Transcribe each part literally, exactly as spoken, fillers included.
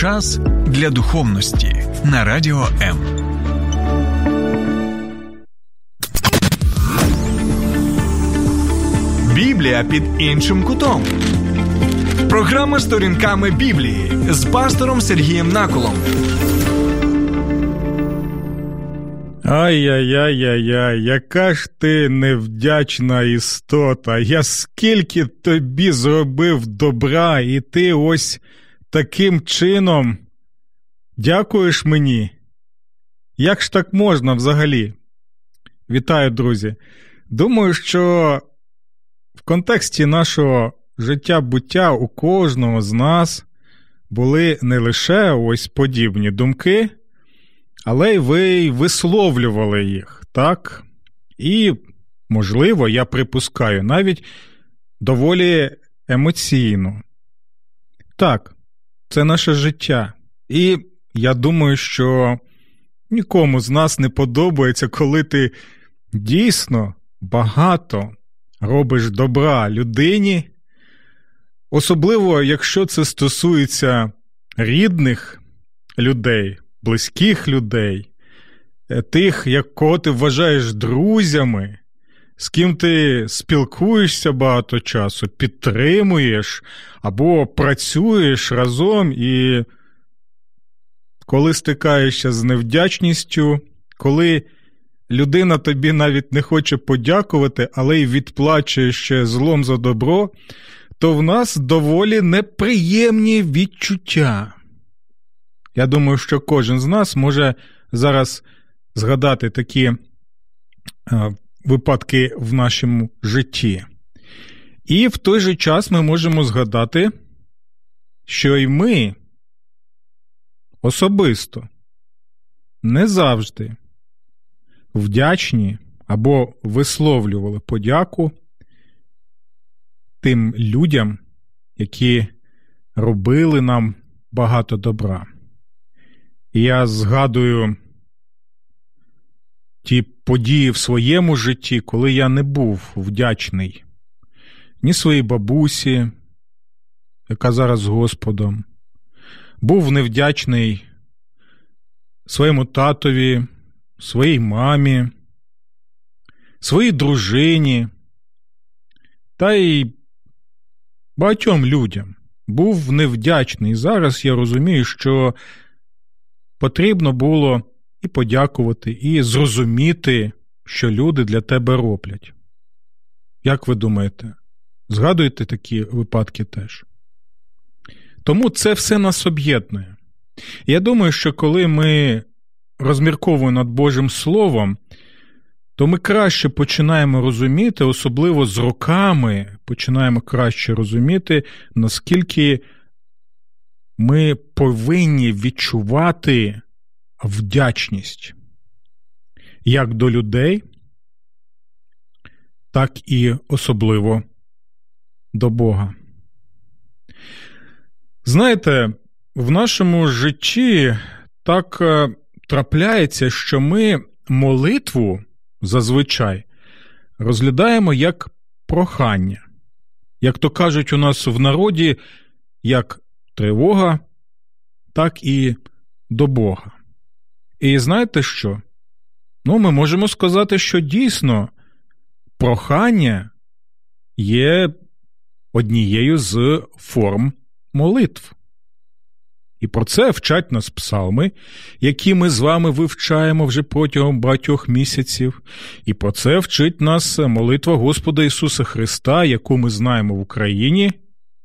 Час для духовності на Радіо М. Біблія під іншим кутом. Програма «Сторінками Біблії» з пастором Сергієм Наколом. Ай-яй-яй-яй-яй, яка ж ти невдячна істота. Я скільки тобі зробив добра, і ти ось таким чином дякуєш мені. Як ж так можна взагалі? Вітаю, друзі. Думаю, що в контексті нашого життя-буття у кожного з нас були не лише ось подібні думки, але й ви висловлювали їх, так? І, можливо, я припускаю, навіть доволі емоційно. Так, це наше життя. І я думаю, що нікому з нас не подобається, коли ти дійсно багато робиш добра людині, особливо, якщо це стосується рідних людей, близьких людей, тих, якого ти вважаєш друзями, з ким ти спілкуєшся багато часу, підтримуєш або працюєш разом, і коли стикаєшся з невдячністю, коли людина тобі навіть не хоче подякувати, але й відплачує ще злом за добро, то в нас доволі неприємні відчуття. Я думаю, що кожен з нас може зараз згадати такі випадки в нашому житті. І в той же час ми можемо згадати, що і ми особисто не завжди вдячні або висловлювали подяку тим людям, які робили нам багато добра. І я згадую ті події в своєму житті, коли я не був вдячний ні своїй бабусі, яка зараз з Господом, був невдячний своєму татові, своїй мамі, своїй дружині, та й багатьом людям був невдячний. Зараз я розумію, що потрібно було і подякувати, і зрозуміти, що люди для тебе роблять. Як ви думаєте, згадуєте такі випадки теж? Тому це все нас об'єднує. Я думаю, що коли ми розмірковуємо над Божим Словом, то ми краще починаємо розуміти, особливо з роками, починаємо краще розуміти, наскільки ми повинні відчувати вдячність як до людей, так і особливо до Бога. Знаєте, в нашому житті так трапляється, що ми молитву зазвичай розглядаємо як прохання. Як то кажуть у нас в народі, як тривога, так і до Бога. І знаєте що? Ну, ми можемо сказати, що дійсно прохання є однією з форм молитв. І про це вчать нас псалми, які ми з вами вивчаємо вже протягом багатьох місяців. І про це вчить нас молитва Господа Ісуса Христа, яку ми знаємо в Україні.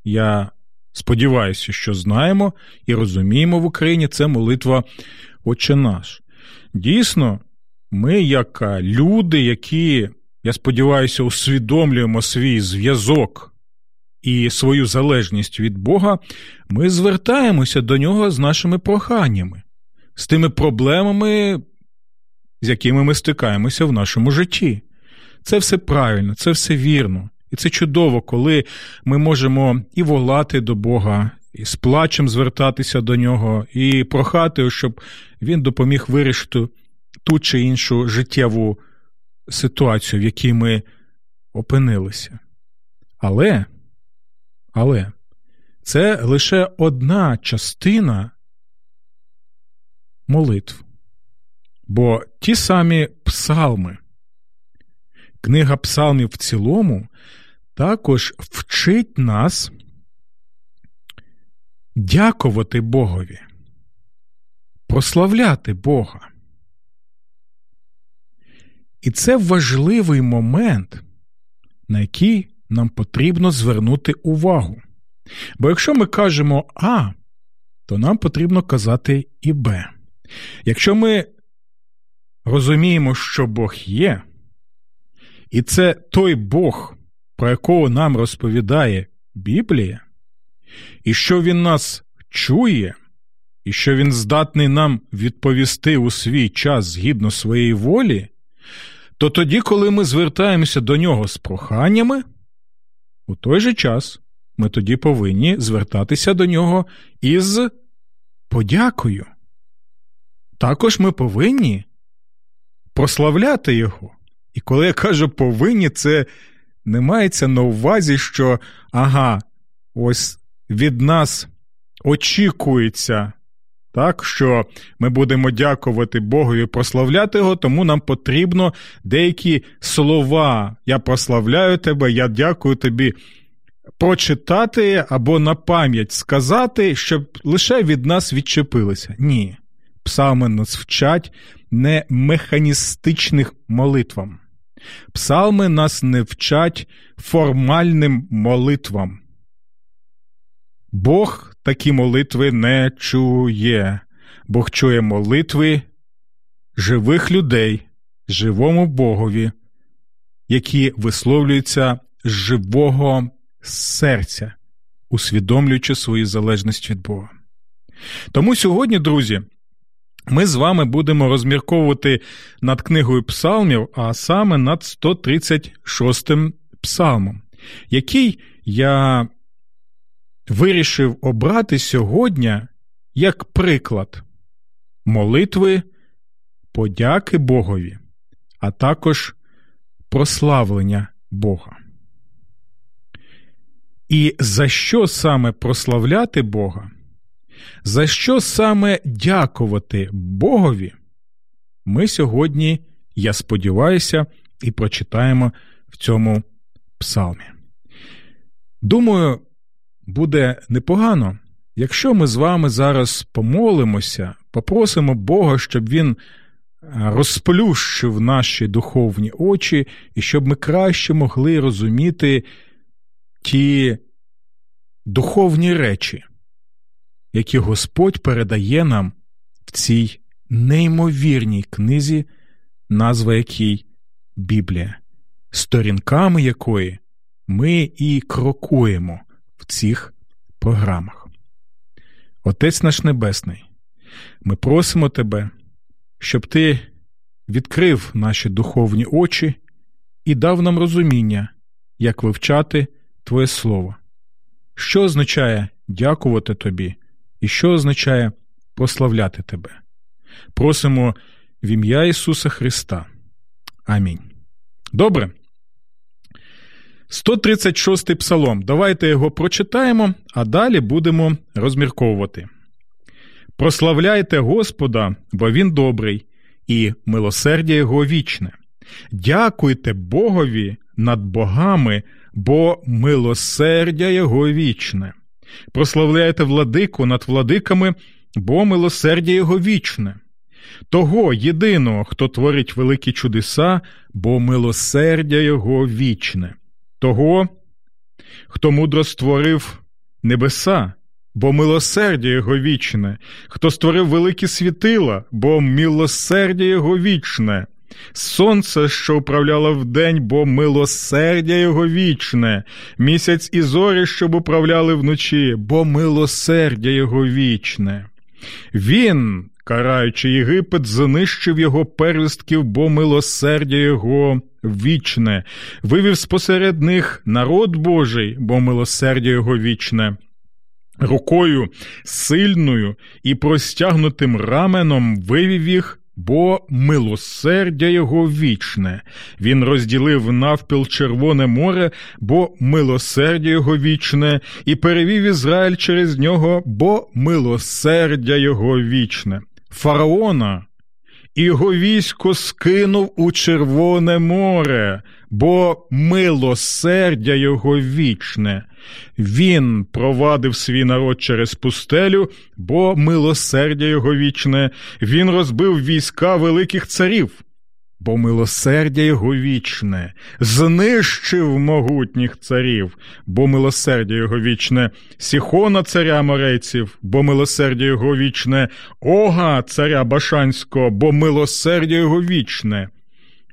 Я сподіваюся, що знаємо і розуміємо в Україні, це молитва «Отче наш». Дійсно, ми, як люди, які, я сподіваюся, усвідомлюємо свій зв'язок і свою залежність від Бога, ми звертаємося до Нього з нашими проханнями, з тими проблемами, з якими ми стикаємося в нашому житті. Це все правильно, це все вірно. І це чудово, коли ми можемо і волати до Бога, і з плачем звертатися до Нього, і прохати, щоб Він допоміг вирішити ту чи іншу життєву ситуацію, в якій ми опинилися. Але, але це лише одна частина молитв. Бо ті самі псалми, книга псалмів в цілому, також вчить нас дякувати Богові, прославляти Бога. І це важливий момент, на який нам потрібно звернути увагу. Бо якщо ми кажемо «А», то нам потрібно казати і «Б». Якщо ми розуміємо, що Бог є, і це той Бог, про якого нам розповідає Біблія, і що Він нас чує, і що Він здатний нам відповісти у свій час згідно своєї волі, то тоді, коли ми звертаємося до Нього з проханнями, у той же час ми тоді повинні звертатися до Нього із подякою. Також ми повинні прославляти Його. І коли я кажу «повинні», це не мається на увазі, що ага, ось від нас очікується, так, що ми будемо дякувати Богу і прославляти Його, тому нам потрібно деякі слова «я прославляю тебе», «я дякую тобі» прочитати або на пам'ять сказати, щоб лише від нас відчепилися. Ні. Псалми нас вчать не механістичних молитвам. Псалми нас не вчать формальним молитвам. Бог такі молитви не чує. Бог чує молитви живих людей, живому Богові, які висловлюються з живого серця, усвідомлюючи свою залежність від Бога. Тому сьогодні, друзі, ми з вами будемо розмірковувати над книгою псалмів, а саме над сто тридцять шостим псалмом, який я вирішив обрати сьогодні як приклад молитви, подяки Богові, а також прославлення Бога. І за що саме прославляти Бога, за що саме дякувати Богові, ми сьогодні, я сподіваюся, і прочитаємо в цьому псалмі. Думаю, буде непогано, якщо ми з вами зараз помолимося, попросимо Бога, щоб Він розплющив наші духовні очі, і щоб ми краще могли розуміти ті духовні речі, які Господь передає нам в цій неймовірній книзі, назва якій Біблія, сторінками якої ми і крокуємо в цих програмах. Отець наш Небесний, ми просимо Тебе, щоб Ти відкрив наші духовні очі і дав нам розуміння, як вивчати Твоє Слово. Що означає дякувати Тобі і що означає прославляти Тебе? Просимо в ім'я Ісуса Христа. Амінь. Добре. сто тридцять шостий псалом. Давайте його прочитаємо, а далі будемо розмірковувати. «Прославляйте Господа, бо Він добрий, і милосердя Його вічне. Дякуйте Богові над богами, бо милосердя Його вічне. Прославляйте владику над владиками, бо милосердя Його вічне. Того єдиного, хто творить великі чудеса, бо милосердя Його вічне. Того, хто мудро створив небеса, бо милосердя Його вічне. Хто створив великі світила, бо милосердя Його вічне. Сонце, що управляло вдень, бо милосердя Його вічне. Місяць і зорі, щоб управляли вночі, бо милосердя Його вічне. Він, караючи Єгипет, знищив його первістків, бо милосердя Його вічне. Вивів спосеред них народ Божий, бо милосердя Його вічне. Рукою сильною і простягнутим раменом вивів їх, бо милосердя Його вічне. Він розділив навпіл Червоне море, бо милосердя Його вічне, і перевів Ізраїль через нього, бо милосердя Його вічне. фараона, і його військо скинув у Червоне море, бо милосердя його вічне. Він провадив свій народ через пустелю, бо милосердя його вічне. Він розбив війська великих царів, бо милосердя його вічне. Знищив могутніх царів, бо милосердя його вічне. Сіхона, царя аморейців, бо милосердя його вічне. Ога, царя башанського, бо милосердя його вічне.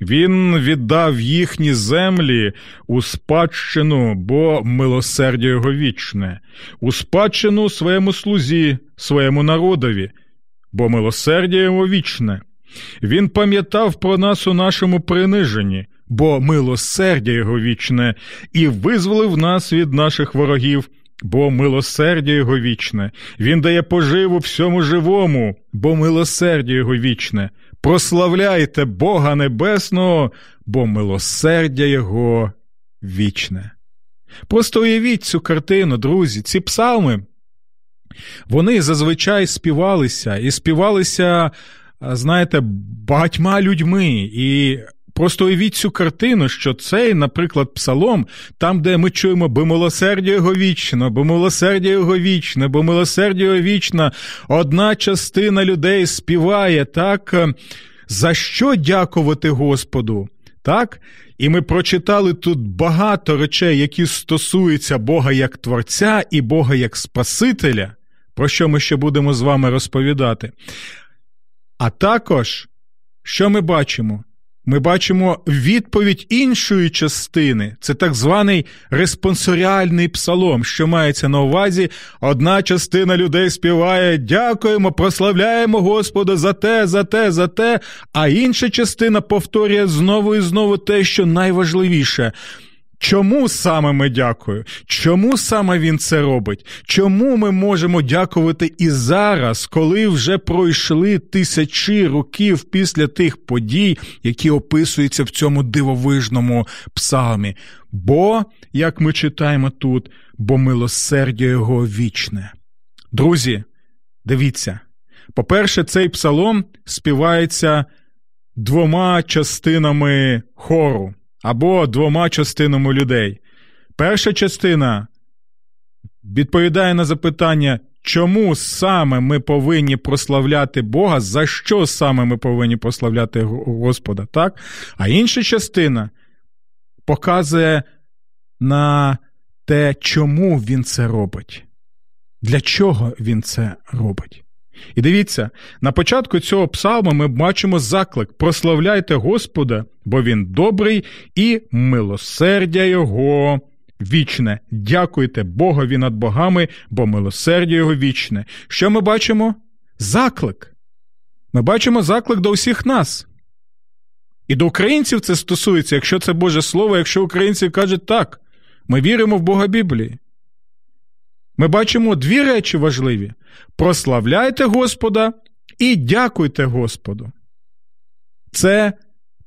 Він віддав їхні землі у спадщину, бо милосердя його вічне. У спадщину своєму слузі, своєму народові, бо милосердя його вічне. Він пам'ятав про нас у нашому приниженні, бо милосердя його вічне, і визволив нас від наших ворогів, бо милосердя його вічне. Він дає поживу всьому живому, бо милосердя його вічне. Прославляйте Бога Небесного, бо милосердя його вічне. Просто уявіть цю картину, друзі, ці псалми, вони зазвичай співалися, і співалися, знаєте, багатьма людьми. І просто уявіть цю картину, що цей, наприклад, псалом, там, де ми чуємо «бо милосердя його вічно, бо милосердя його вічне, бо милосердя його вічно», одна частина людей співає, так, за що дякувати Господу, так? І ми прочитали тут багато речей, які стосуються Бога як Творця і Бога як Спасителя, про що ми ще будемо з вами розповідати. А також, що ми бачимо? Ми бачимо відповідь іншої частини. Це так званий респонсоріальний псалом, що мається на увазі. Одна частина людей співає «Дякуємо, прославляємо Господа за те, за те, за те», а інша частина повторює знову і знову те, що найважливіше – чому саме ми дякуємо? Чому саме він це робить? Чому ми можемо дякувати і зараз, коли вже пройшли тисячі років після тих подій, які описуються в цьому дивовижному псалмі? Бо, як ми читаємо тут, бо милосердя його вічне. Друзі, дивіться. По-перше, цей псалом співається двома частинами хору. Або двома частинами людей. Перша частина відповідає на запитання, чому саме ми повинні прославляти Бога, за що саме ми повинні прославляти Господа, так? А інша частина показує на те, чому він це робить, для чого він це робить. І дивіться, на початку цього псалма ми бачимо заклик «Прославляйте Господа, бо Він добрий, і милосердя Його вічне. Дякуйте Богові над богами, бо милосердя Його вічне». Що ми бачимо? Заклик. Ми бачимо заклик до всіх нас. І до українців це стосується, якщо це Боже Слово, якщо українці кажуть так, ми віримо в Бога Біблії. Ми бачимо дві речі важливі. Прославляйте Господа і дякуйте Господу. Це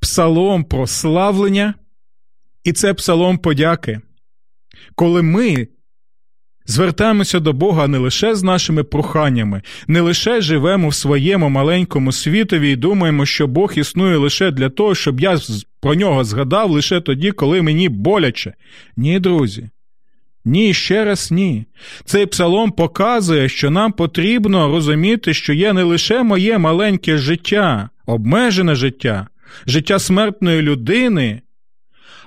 псалом прославлення і це псалом подяки. Коли ми звертаємося до Бога не лише з нашими проханнями, не лише живемо в своєму маленькому світові і думаємо, що Бог існує лише для того, щоб я про нього згадав лише тоді, коли мені боляче. Ні, друзі. Ні, ще раз ні. Цей псалом показує, що нам потрібно розуміти, що є не лише моє маленьке життя, обмежене життя, життя смертної людини,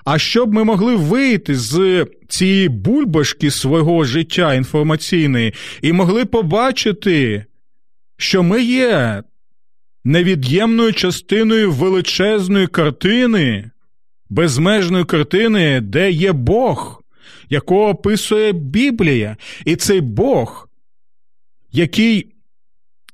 а щоб ми могли вийти з цієї бульбашки свого життя інформаційної і могли побачити, що ми є невід'ємною частиною величезної картини, безмежної картини, де є Бог, якого описує Біблія. І цей Бог, який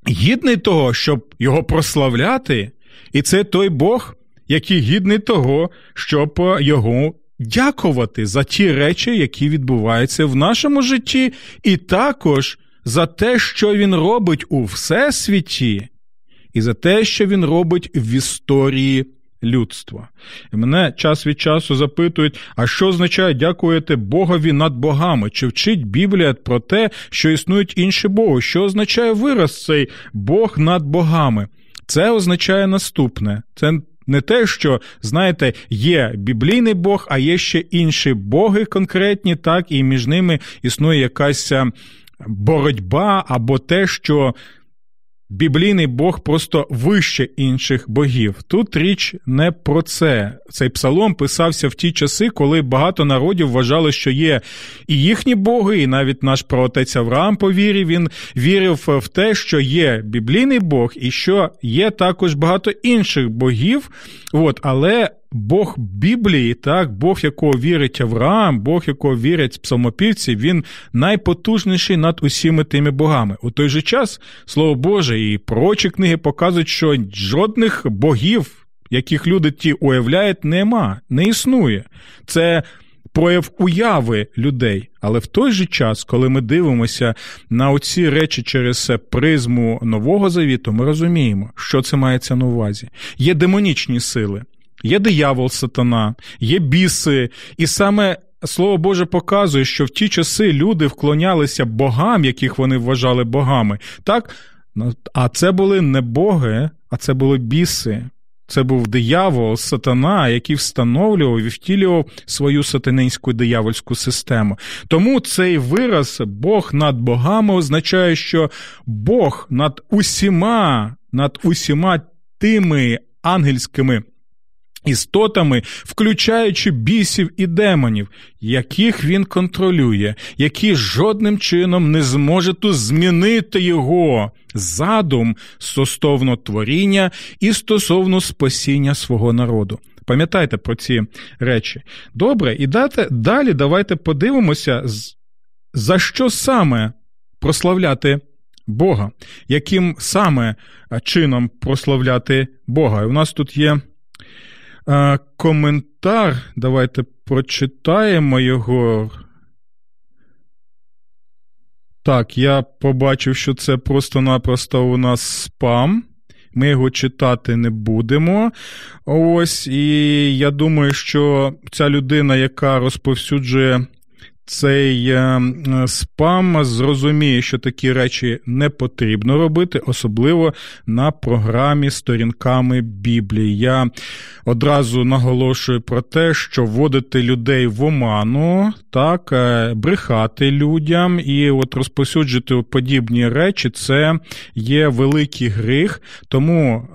гідний того, щоб його прославляти, і це той Бог, який гідний того, щоб його дякувати за ті речі, які відбуваються в нашому житті, і також за те, що він робить у всесвіті, і за те, що він робить в історії людства. І мене час від часу запитують, а що означає дякувати Богові над богами? Чи вчить Біблія про те, що існують інші боги? Що означає вираз цей Бог над богами? Це означає наступне. Це не те, що, знаєте, є біблійний Бог, а є ще інші боги конкретні, так, і між ними існує якась боротьба або те, що біблійний Бог просто вище інших богів. Тут річ не про це. Цей псалом писався в ті часи, коли багато народів вважали, що є і їхні боги, і навіть наш праотець Авраам по вірі, він вірив в те, що є біблійний Бог, і що є також багато інших богів. От, але Бог Біблії, так, Бог, якого вірить Авраам, Бог, якого вірять псалмопівці, він найпотужніший над усіми тими богами. У той же час, Слово Боже, і пророчі книги показують, що жодних богів, яких люди ті уявляють, нема, не існує. Це прояв уяви людей. Але в той же час, коли ми дивимося на оці речі через призму Нового Завіту, ми розуміємо, що це мається на увазі. Є демонічні сили. Є диявол, сатана, є біси. І саме Слово Боже показує, що в ті часи люди вклонялися богам, яких вони вважали богами. Так? А це були не боги, а це були біси. Це був диявол, сатана, який встановлював і втілював свою сатанинську диявольську систему. Тому цей вираз «Бог над богами» означає, що Бог над усіма, над усіма тими ангельськими істотами, включаючи бісів і демонів, яких він контролює, які жодним чином не зможуть змінити його задум стосовно творіння і стосовно спасіння свого народу. Пам'ятайте про ці речі. Добре, і далі давайте подивимося, за що саме прославляти Бога, яким саме чином прославляти Бога. І у нас тут є коментар, давайте прочитаємо його. Так, я побачив, що це просто-напросто у нас спам. Ми його читати не будемо. Ось, і я думаю, що ця людина, яка розповсюджує цей спам, зрозуміє, що такі речі не потрібно робити, особливо на програмі «Сторінками Біблії». Я одразу наголошую про те, що вводити людей в оману, так, брехати людям і от розповсюджувати подібні речі – це є великий гріх. Тому,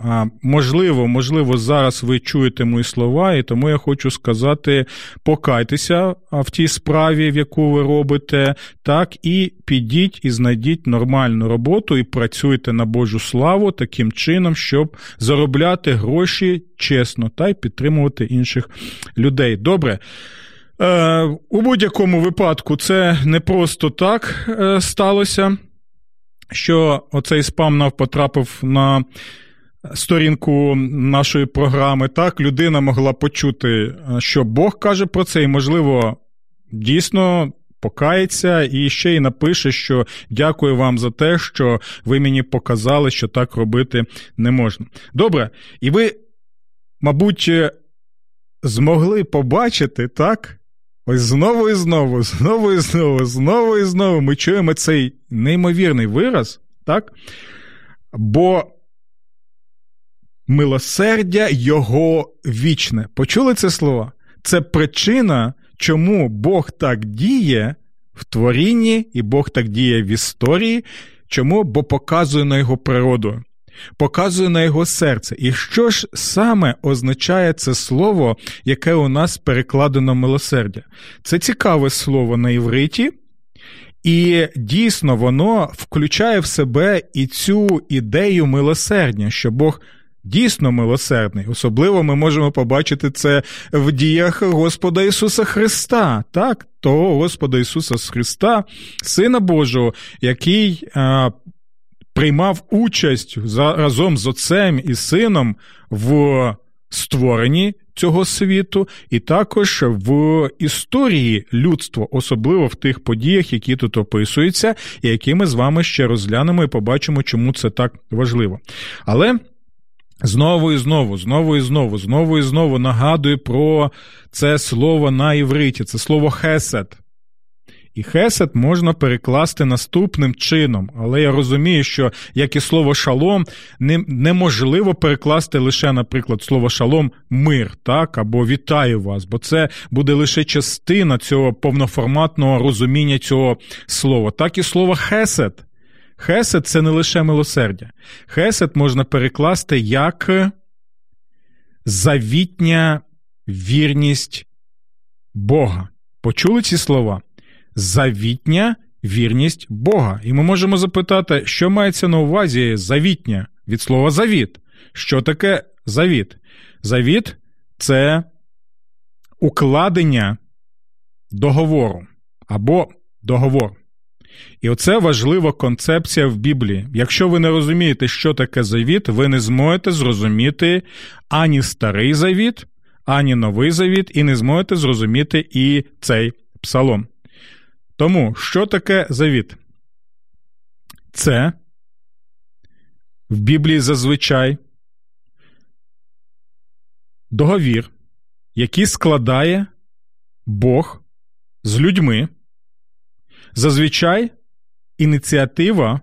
можливо, можливо, зараз ви чуєте мої слова, і тому я хочу сказати, покайтеся в тій справі, яку ви робите, так, і підіть і знайдіть нормальну роботу і працюйте на Божу славу таким чином, щоб заробляти гроші чесно та й підтримувати інших людей. Добре. Е, у будь-якому випадку це не просто так е, сталося, що оцей спам нав потрапив на сторінку нашої програми. Так, людина могла почути, що Бог каже про це, і, можливо, дійсно покається і ще й напише, що дякую вам за те, що ви мені показали, що так робити не можна. Добре, і ви, мабуть, змогли побачити, так? Ось знову і знову, знову і знову, знову і знову ми чуємо цей неймовірний вираз, так? Бо милосердя його вічне. Почули це слово? Це причина, чому Бог так діє в творінні і Бог так діє в історії. Чому? Бо показує на його природу, показує на його серце. І що ж саме означає це слово, яке у нас перекладено милосердя? Це цікаве слово на івриті, і дійсно воно включає в себе і цю ідею милосердя, що Бог дійсно милосердний. Особливо ми можемо побачити це в діях Господа Ісуса Христа, так? Того Господа Ісуса Христа, Сина Божого, який а, приймав участь за, разом з Отцем і Сином в створенні цього світу і також в історії людства, особливо в тих подіях, які тут описуються, і які ми з вами ще розглянемо і побачимо, чому це так важливо. Але Знову і знову, знову і знову, знову і знову нагадує про це слово на івриті, це слово «хесед». І «хесед» можна перекласти наступним чином, але я розумію, що, як і слово «шалом», не, неможливо перекласти лише, наприклад, слово «шалом» «мир», так, або «вітаю вас», бо це буде лише частина цього повноформатного розуміння цього слова. Так і слово «хесед». Хесед – це не лише милосердя. Хесед можна перекласти як завітня вірність Бога. Почули ці слова? Завітня вірність Бога. І ми можемо запитати, що мається на увазі завітня від слова завіт. Що таке завіт? Завіт – це укладення договору або договор. І оце важлива концепція в Біблії. Якщо ви не розумієте, що таке завіт, ви не зможете зрозуміти ані Старий Завіт, ані Новий Завіт, і не зможете зрозуміти і цей псалом. Тому, що таке завіт? Це в Біблії зазвичай договір, який складає Бог з людьми. Зазвичай ініціатива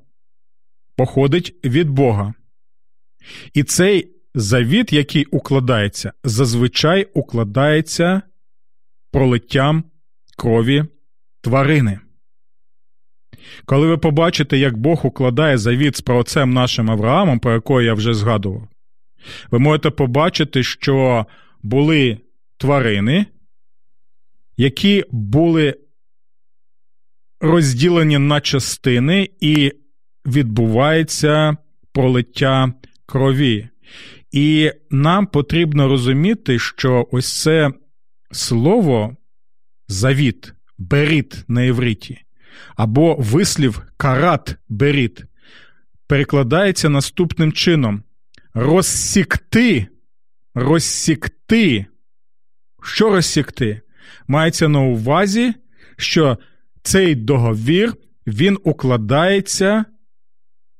походить від Бога. І цей завіт, який укладається, зазвичай укладається пролиттям крові тварини. Коли ви побачите, як Бог укладає завіт з праотцем нашим Авраамом, про якого я вже згадував, ви можете побачити, що були тварини, які були розділені на частини, і відбувається пролиття крові. І нам потрібно розуміти, що ось це слово «завіт», «беріт» на івриті, або вислів «карат беріт», перекладається наступним чином. «Розсікти», «розсікти». Що «розсікти»? Мається на увазі, що цей договір, він укладається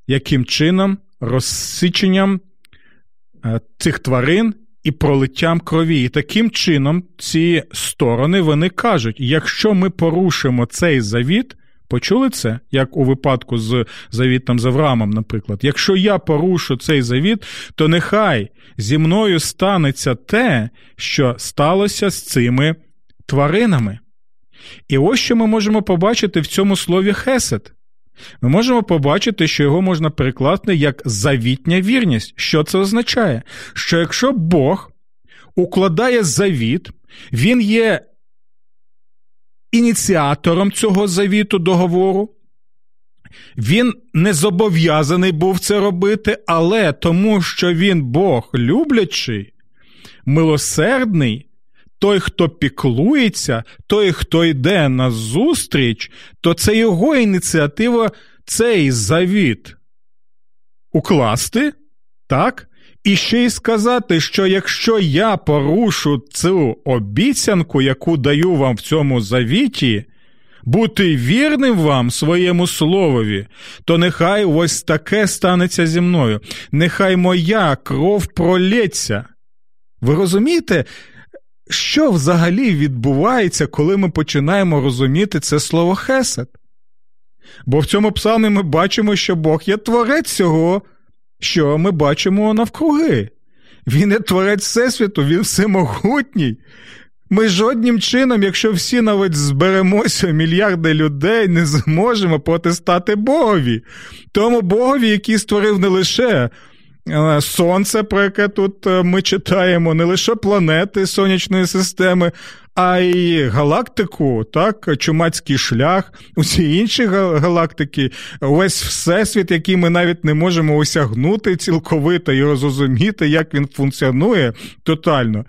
яким чином? Розсіченням цих тварин і пролиттям крові. І таким чином ці сторони, вони кажуть, якщо ми порушимо цей завіт, почули це, як у випадку з завітом з Авраамом, наприклад, якщо я порушу цей завіт, то нехай зі мною станеться те, що сталося з цими тваринами. І ось що ми можемо побачити в цьому слові «хесед». Ми можемо побачити, що його можна перекласти як «завітня вірність». Що це означає? Що якщо Бог укладає завіт, він є ініціатором цього завіту, договору, він не зобов'язаний був це робити, але тому, що він Бог люблячий, милосердний, той, хто піклується, той, хто йде на зустріч, то це його ініціатива цей завіт укласти, так? І ще й сказати, що якщо я порушу цю обіцянку, яку даю вам в цьому завіті, бути вірним вам своєму словові, то нехай ось таке станеться зі мною. Нехай моя кров пролється. Ви розумієте, що взагалі відбувається, коли ми починаємо розуміти це слово «хесед»? Бо в цьому псалмі ми бачимо, що Бог є творець цього, що ми бачимо навкруги. Він є творець Всесвіту, він всемогутній. Ми жодним чином, якщо всі навіть зберемося, мільярди людей, не зможемо протистати Богові. Тому Богові, який створив не лише Сонце, про яке тут ми читаємо, не лише планети сонячної системи, а й галактику, так, Чумацький шлях, усі інші галактики, весь Всесвіт, який ми навіть не можемо осягнути цілковито і розуміти, як він функціонує тотально.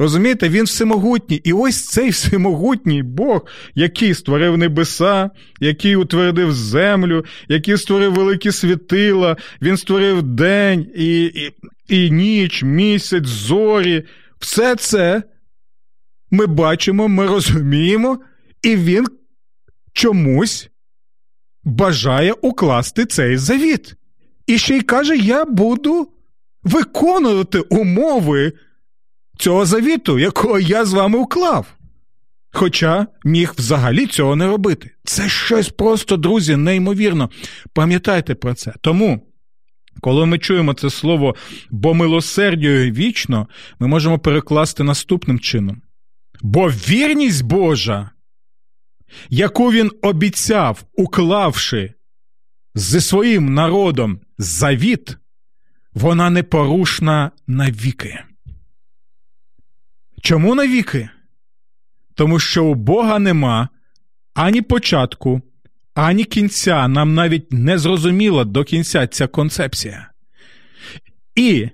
Розумієте, він всемогутній. І ось цей всемогутній Бог, який створив небеса, який утвердив землю, який створив великі світила, він створив день і, і, і ніч, місяць, зорі. Все це ми бачимо, ми розуміємо, і він чомусь бажає укласти цей завіт. І ще й каже, я буду виконувати умови цього завіту, якого я з вами уклав. Хоча міг взагалі цього не робити. Це щось просто, друзі, неймовірно. Пам'ятайте про це. Тому, коли ми чуємо це слово «бо милосердіє вічно», ми можемо перекласти наступним чином. Бо вірність Божа, яку він обіцяв, уклавши зі своїм народом завіт, вона непорушна навіки. Чому навіки? Тому що у Бога нема ані початку, ані кінця. Нам навіть не зрозуміла до кінця ця концепція. І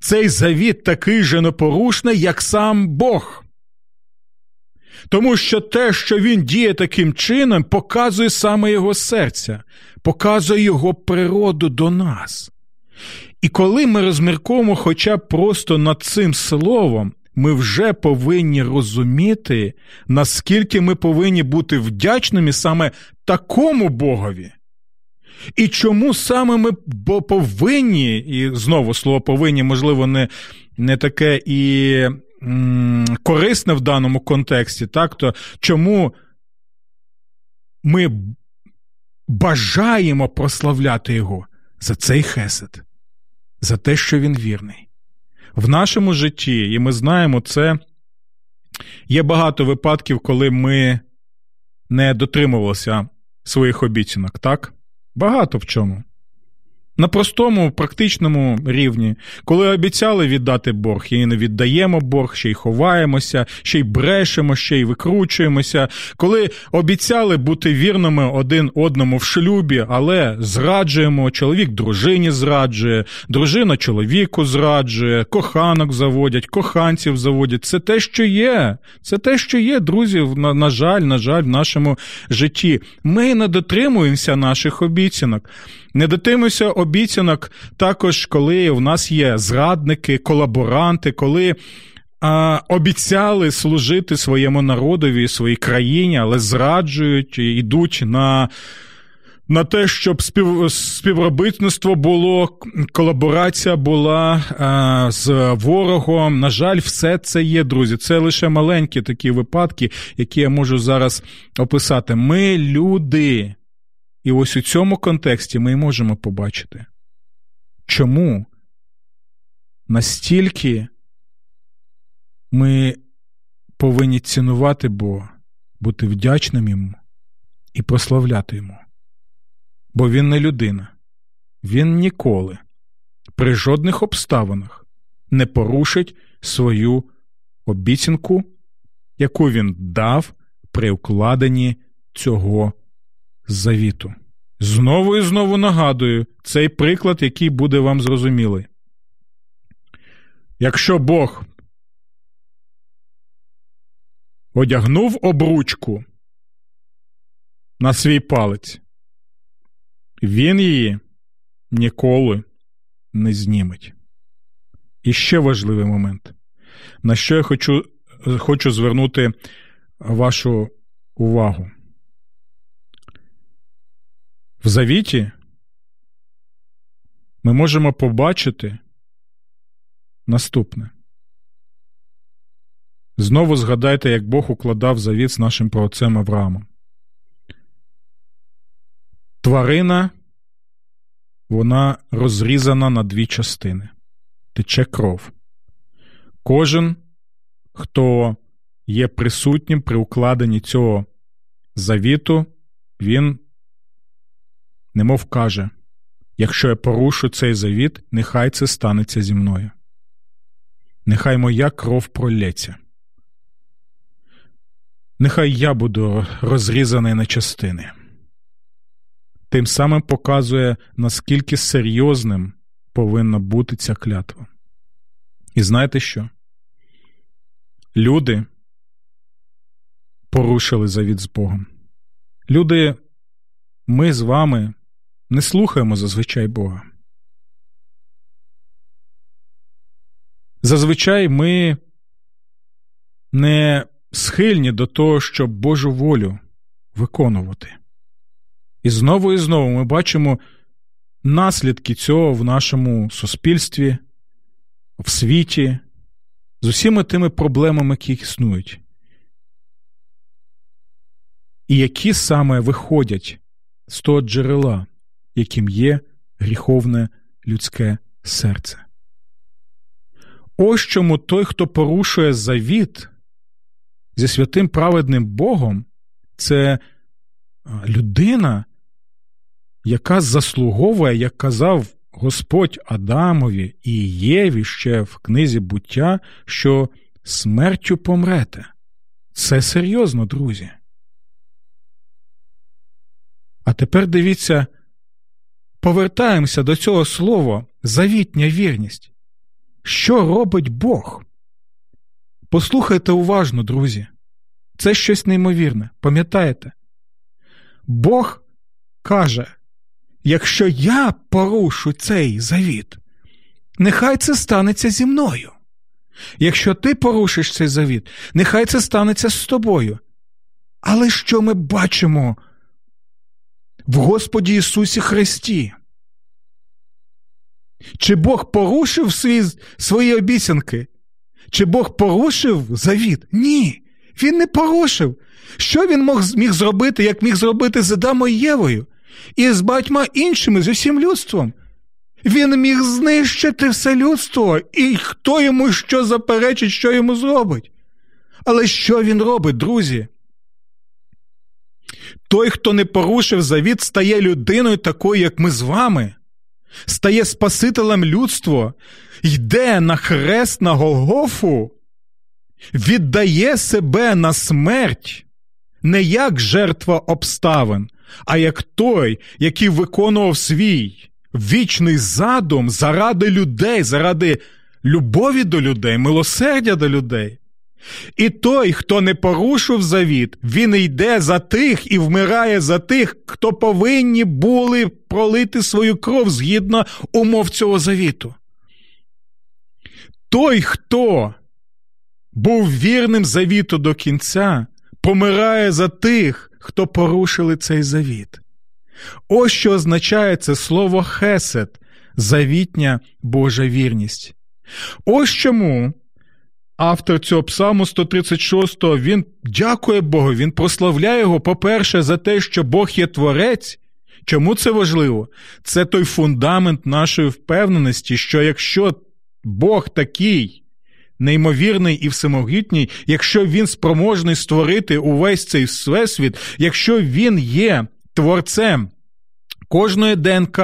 цей завіт такий же непорушний, як сам Бог. Тому що те, що він діє таким чином, показує саме його серце, показує його природу до нас. І коли ми розмірковуємо хоча б просто над цим словом, ми вже повинні розуміти, наскільки ми повинні бути вдячними саме такому Богові. І чому саме ми повинні, і знову слово «повинні», можливо, не, не таке і м- корисне в даному контексті, так, то чому ми бажаємо прославляти його за цей хесед, за те, що він вірний. В нашому житті, і ми знаємо це, є багато випадків, коли ми не дотримувалися своїх обіцянок, так? Багато в чому. На простому, практичному рівні. Коли обіцяли віддати борг, і не віддаємо борг, ще й ховаємося, ще й брешемо, ще й викручуємося. Коли обіцяли бути вірними один одному в шлюбі, але зраджуємо, чоловік дружині зраджує, дружина чоловіку зраджує, коханок заводять, коханців заводять. Це те, що є. Це те, що є, друзі, на, на жаль, на жаль, в нашому житті. Ми не дотримуємося наших обіцянок. Не дотримуємося обіцянок також, коли в нас є зрадники, колаборанти, коли а, обіцяли служити своєму народові і своїй країні, але зраджують і йдуть на, на те, щоб спів, співробітництво було, колаборація була а, з ворогом. На жаль, все це є, друзі. Це лише маленькі такі випадки, які я можу зараз описати. Ми люди. І ось у цьому контексті ми можемо побачити, чому настільки ми повинні цінувати Бога, бути вдячним йому і прославляти йому. Бо він не людина. Він ніколи, при жодних обставинах, не порушить свою обіцянку, яку він дав при укладенні цього завіту. Знову і знову нагадую цей приклад, який буде вам зрозумілий. Якщо Бог одягнув обручку на свій палець, він її ніколи не зніметь. І ще важливий момент, на що я хочу, хочу звернути вашу увагу. В завіті ми можемо побачити наступне. Знову згадайте, як Бог укладав завіт з нашим праотцем Авраамом. Тварина, вона розрізана на дві частини. Тече кров. Кожен, хто є присутнім при укладенні цього завіту, він немов каже, якщо я порушу цей завіт, нехай це станеться зі мною. Нехай моя кров пролється. Нехай я буду розрізаний на частини. Тим самим показує, наскільки серйозним повинна бути ця клятва. І знаєте що? Люди порушили завіт з Богом. Люди, ми з вами, не слухаємо зазвичай Бога. Зазвичай ми не схильні до того, щоб Божу волю виконувати. І знову і знову ми бачимо наслідки цього в нашому суспільстві, в світі, з усіма тими проблемами, які існують. І які саме виходять з того джерела, яким є гріховне людське серце. Ось чому той, хто порушує завіт зі святим праведним Богом, це людина, яка заслуговує, як казав Господь Адамові і Єві ще в книзі «Буття», що смертю помрете. Це серйозно, друзі. А тепер дивіться, повертаємося до цього слова «завітня вірність». Що робить Бог? Послухайте уважно, друзі. Це щось неймовірне, пам'ятаєте? Бог каже, якщо я порушу цей завіт, нехай це станеться зі мною. Якщо ти порушиш цей завіт, нехай це станеться з тобою. Але що ми бачимо в Господі Ісусі Христі? Чи Бог порушив свої, свої обіцянки? Чи Бог порушив завіт? Ні, Він не порушив. Що Він мог, міг зробити, як міг зробити з Адамом і Євою? І з багатьма іншими, з усім людством. Він міг знищити все людство, і хто йому що заперечить, що йому зробить. Але що він робить, друзі? Той, хто не порушив завіт, стає людиною такою, як ми з вами. Стає спасителем людства, йде на хрест, на Голгофу, віддає себе на смерть, не як жертва обставин, а як той, який виконував свій вічний задум заради людей, заради любові до людей, милосердя до людей. І той, хто не порушив завіт, він йде за тих і вмирає за тих, хто повинні були пролити свою кров згідно умов цього завіту. Той, хто був вірним завіту до кінця, помирає за тих, хто порушили цей завіт. Ось що означає це слово «хесед» – завітня Божа вірність. Ось чому автор цього псалму сто тридцять шостого, він дякує Богу, він прославляє Його, по-перше, за те, що Бог є Творець. Чому це важливо? Це той фундамент нашої впевненості, що якщо Бог такий, неймовірний і всемогутній, якщо Він спроможний створити увесь цей всесвіт, якщо Він є творцем кожної ДНК,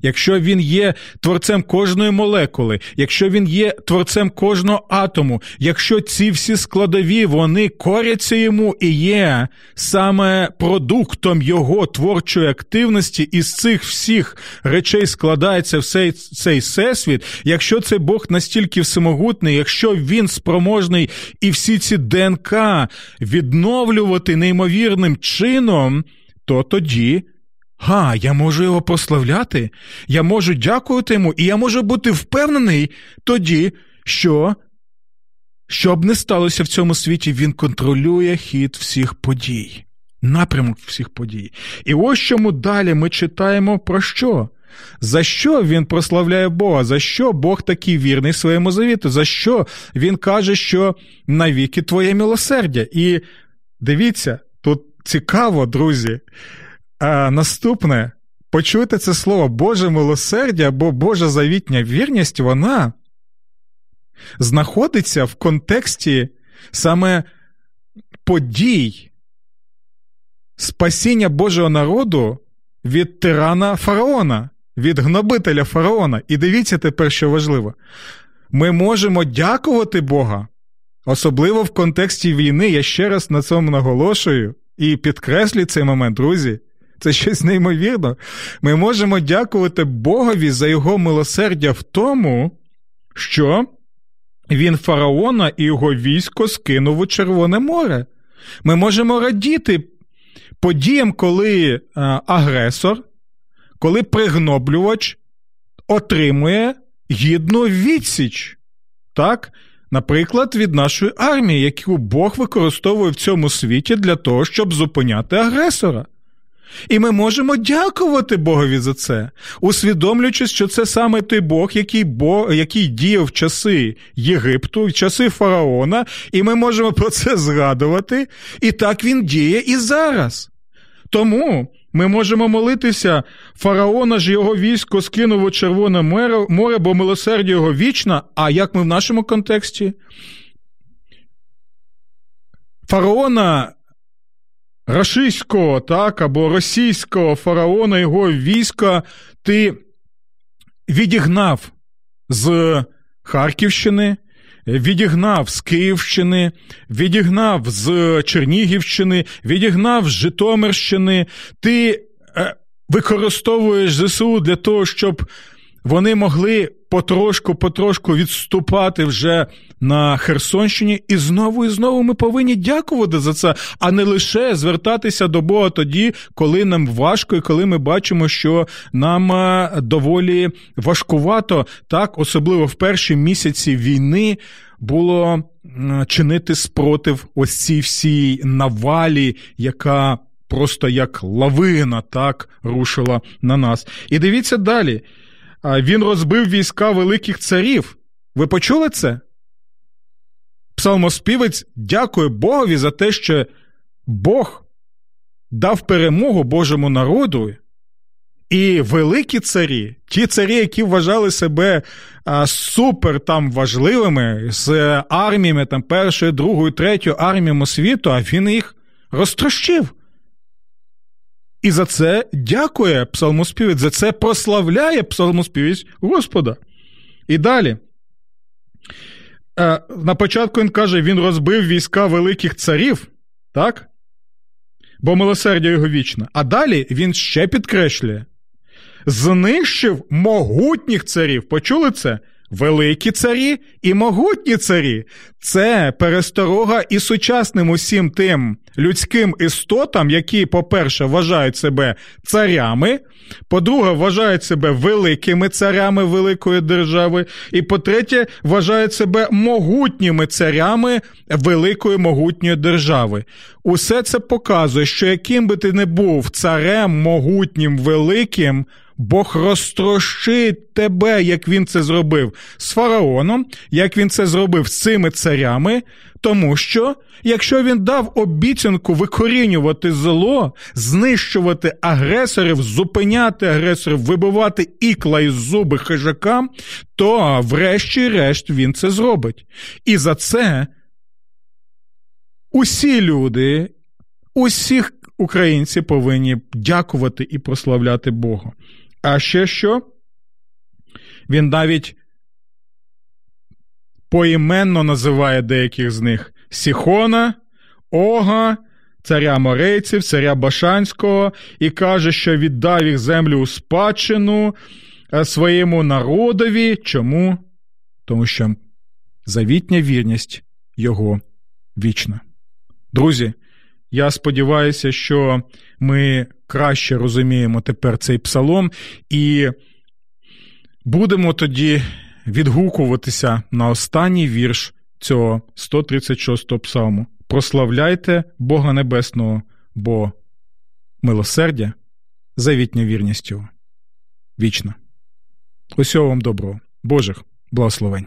якщо Він є творцем кожної молекули, якщо Він є творцем кожного атому, якщо ці всі складові, вони коряться Йому і є саме продуктом Його творчої активності, із цих всіх речей складається цей, цей всесвіт, якщо цей Бог настільки всемогутний, якщо Він спроможний і всі ці ДНК відновлювати неймовірним чином, то тоді Га, я можу його прославляти, я можу дякувати йому, і я можу бути впевнений тоді, що, що б не сталося в цьому світі, він контролює хід всіх подій, напрямок всіх подій. І ось чому далі ми читаємо про що? За що він прославляє Бога? За що Бог такий вірний своєму завіту? За що він каже, що навіки твоє милосердя? І дивіться, тут цікаво, друзі, а наступне, почуйте це слово «Боже милосердя» або «Божа завітня вірність», вона знаходиться в контексті саме подій спасіння Божого народу від тирана Фараона, від гнобителя Фараона. І дивіться тепер, що важливо. Ми можемо дякувати Бога, особливо в контексті війни, я ще раз на цьому наголошую і підкреслю цей момент, друзі. Це щось неймовірно. Ми можемо дякувати Богові за його милосердя в тому, що він фараона і його військо скинув у Червоне море. Ми можемо радіти подіям, коли агресор, коли пригноблювач отримує гідну відсіч. Так? Наприклад, від нашої армії, яку Бог використовує в цьому світі для того, щоб зупиняти агресора. І ми можемо дякувати Богові за це, усвідомлюючи, що це саме той Бог, який, Бог, який діяв в часи Єгипту, в часи фараона, і ми можемо про це згадувати, і так він діє і зараз. Тому ми можемо молитися: фараона ж його військо скинув у Червоне море, бо милосердя його вічна. А як ми в нашому контексті? Фараона рашистського, так, або російського фараона, його війська ти відігнав з Харківщини, відігнав з Київщини, відігнав з Чернігівщини, відігнав з Житомирщини. Ти використовуєш ЗСУ для того, щоб вони могли потрошку-потрошку відступати вже на Херсонщині. І знову і знову ми повинні дякувати за це, а не лише звертатися до Бога тоді, коли нам важко і коли ми бачимо, що нам доволі важкувато. Так, особливо в перші місяці війни було чинити спротив ось цій всій навалі, яка просто як лавина, так, рушила на нас. І дивіться далі. Він розбив війська великих царів. Ви почули це? Псалмоспівець дякує Богові за те, що Бог дав перемогу Божому народу. І великі царі, ті царі, які вважали себе а, супер там важливими, з арміями там, першою, другою, третьою арміями світу, а він їх розтрощив. І за це дякує псалмоспівець, за це прославляє псалмоспівець Господа. І далі. На початку він каже, він розбив війська великих царів, так? Бо милосердя його вічне. А далі він ще підкреслює: знищив могутніх царів. Почули це? Великі царі і могутні царі. Це пересторога і сучасним усім тим людським істотам, які, по-перше, вважають себе царями, по-друге, вважають себе великими царями великої держави, і, по-третє, вважають себе могутніми царями великої могутньої держави. Усе це показує, що яким би ти не був царем, могутнім, великим, Бог розтрощить тебе, як він це зробив з фараоном, як він це зробив з цими царями, тому що, якщо він дав обіцянку викорінювати зло, знищувати агресорів, зупиняти агресорів, вибивати ікла із зуби хижакам, то врешті-решт він це зробить. І за це усі люди, усіх українці повинні дякувати і прославляти Бога. А ще що? Він навіть поіменно називає деяких з них: Сіхона, Ога, царя Аморейців, царя Башанського, і каже, що віддав їх землю у спадщину своєму народові. Чому? Тому що завітня вірність його вічна. Друзі, я сподіваюся, що ми краще розуміємо тепер цей псалом і будемо тоді відгукуватися на останній вірш цього сто тридцять шостого псалму. «Прославляйте Бога Небесного, бо милосердя завітня вірність його вічна». Усього вам доброго, Божих благословень.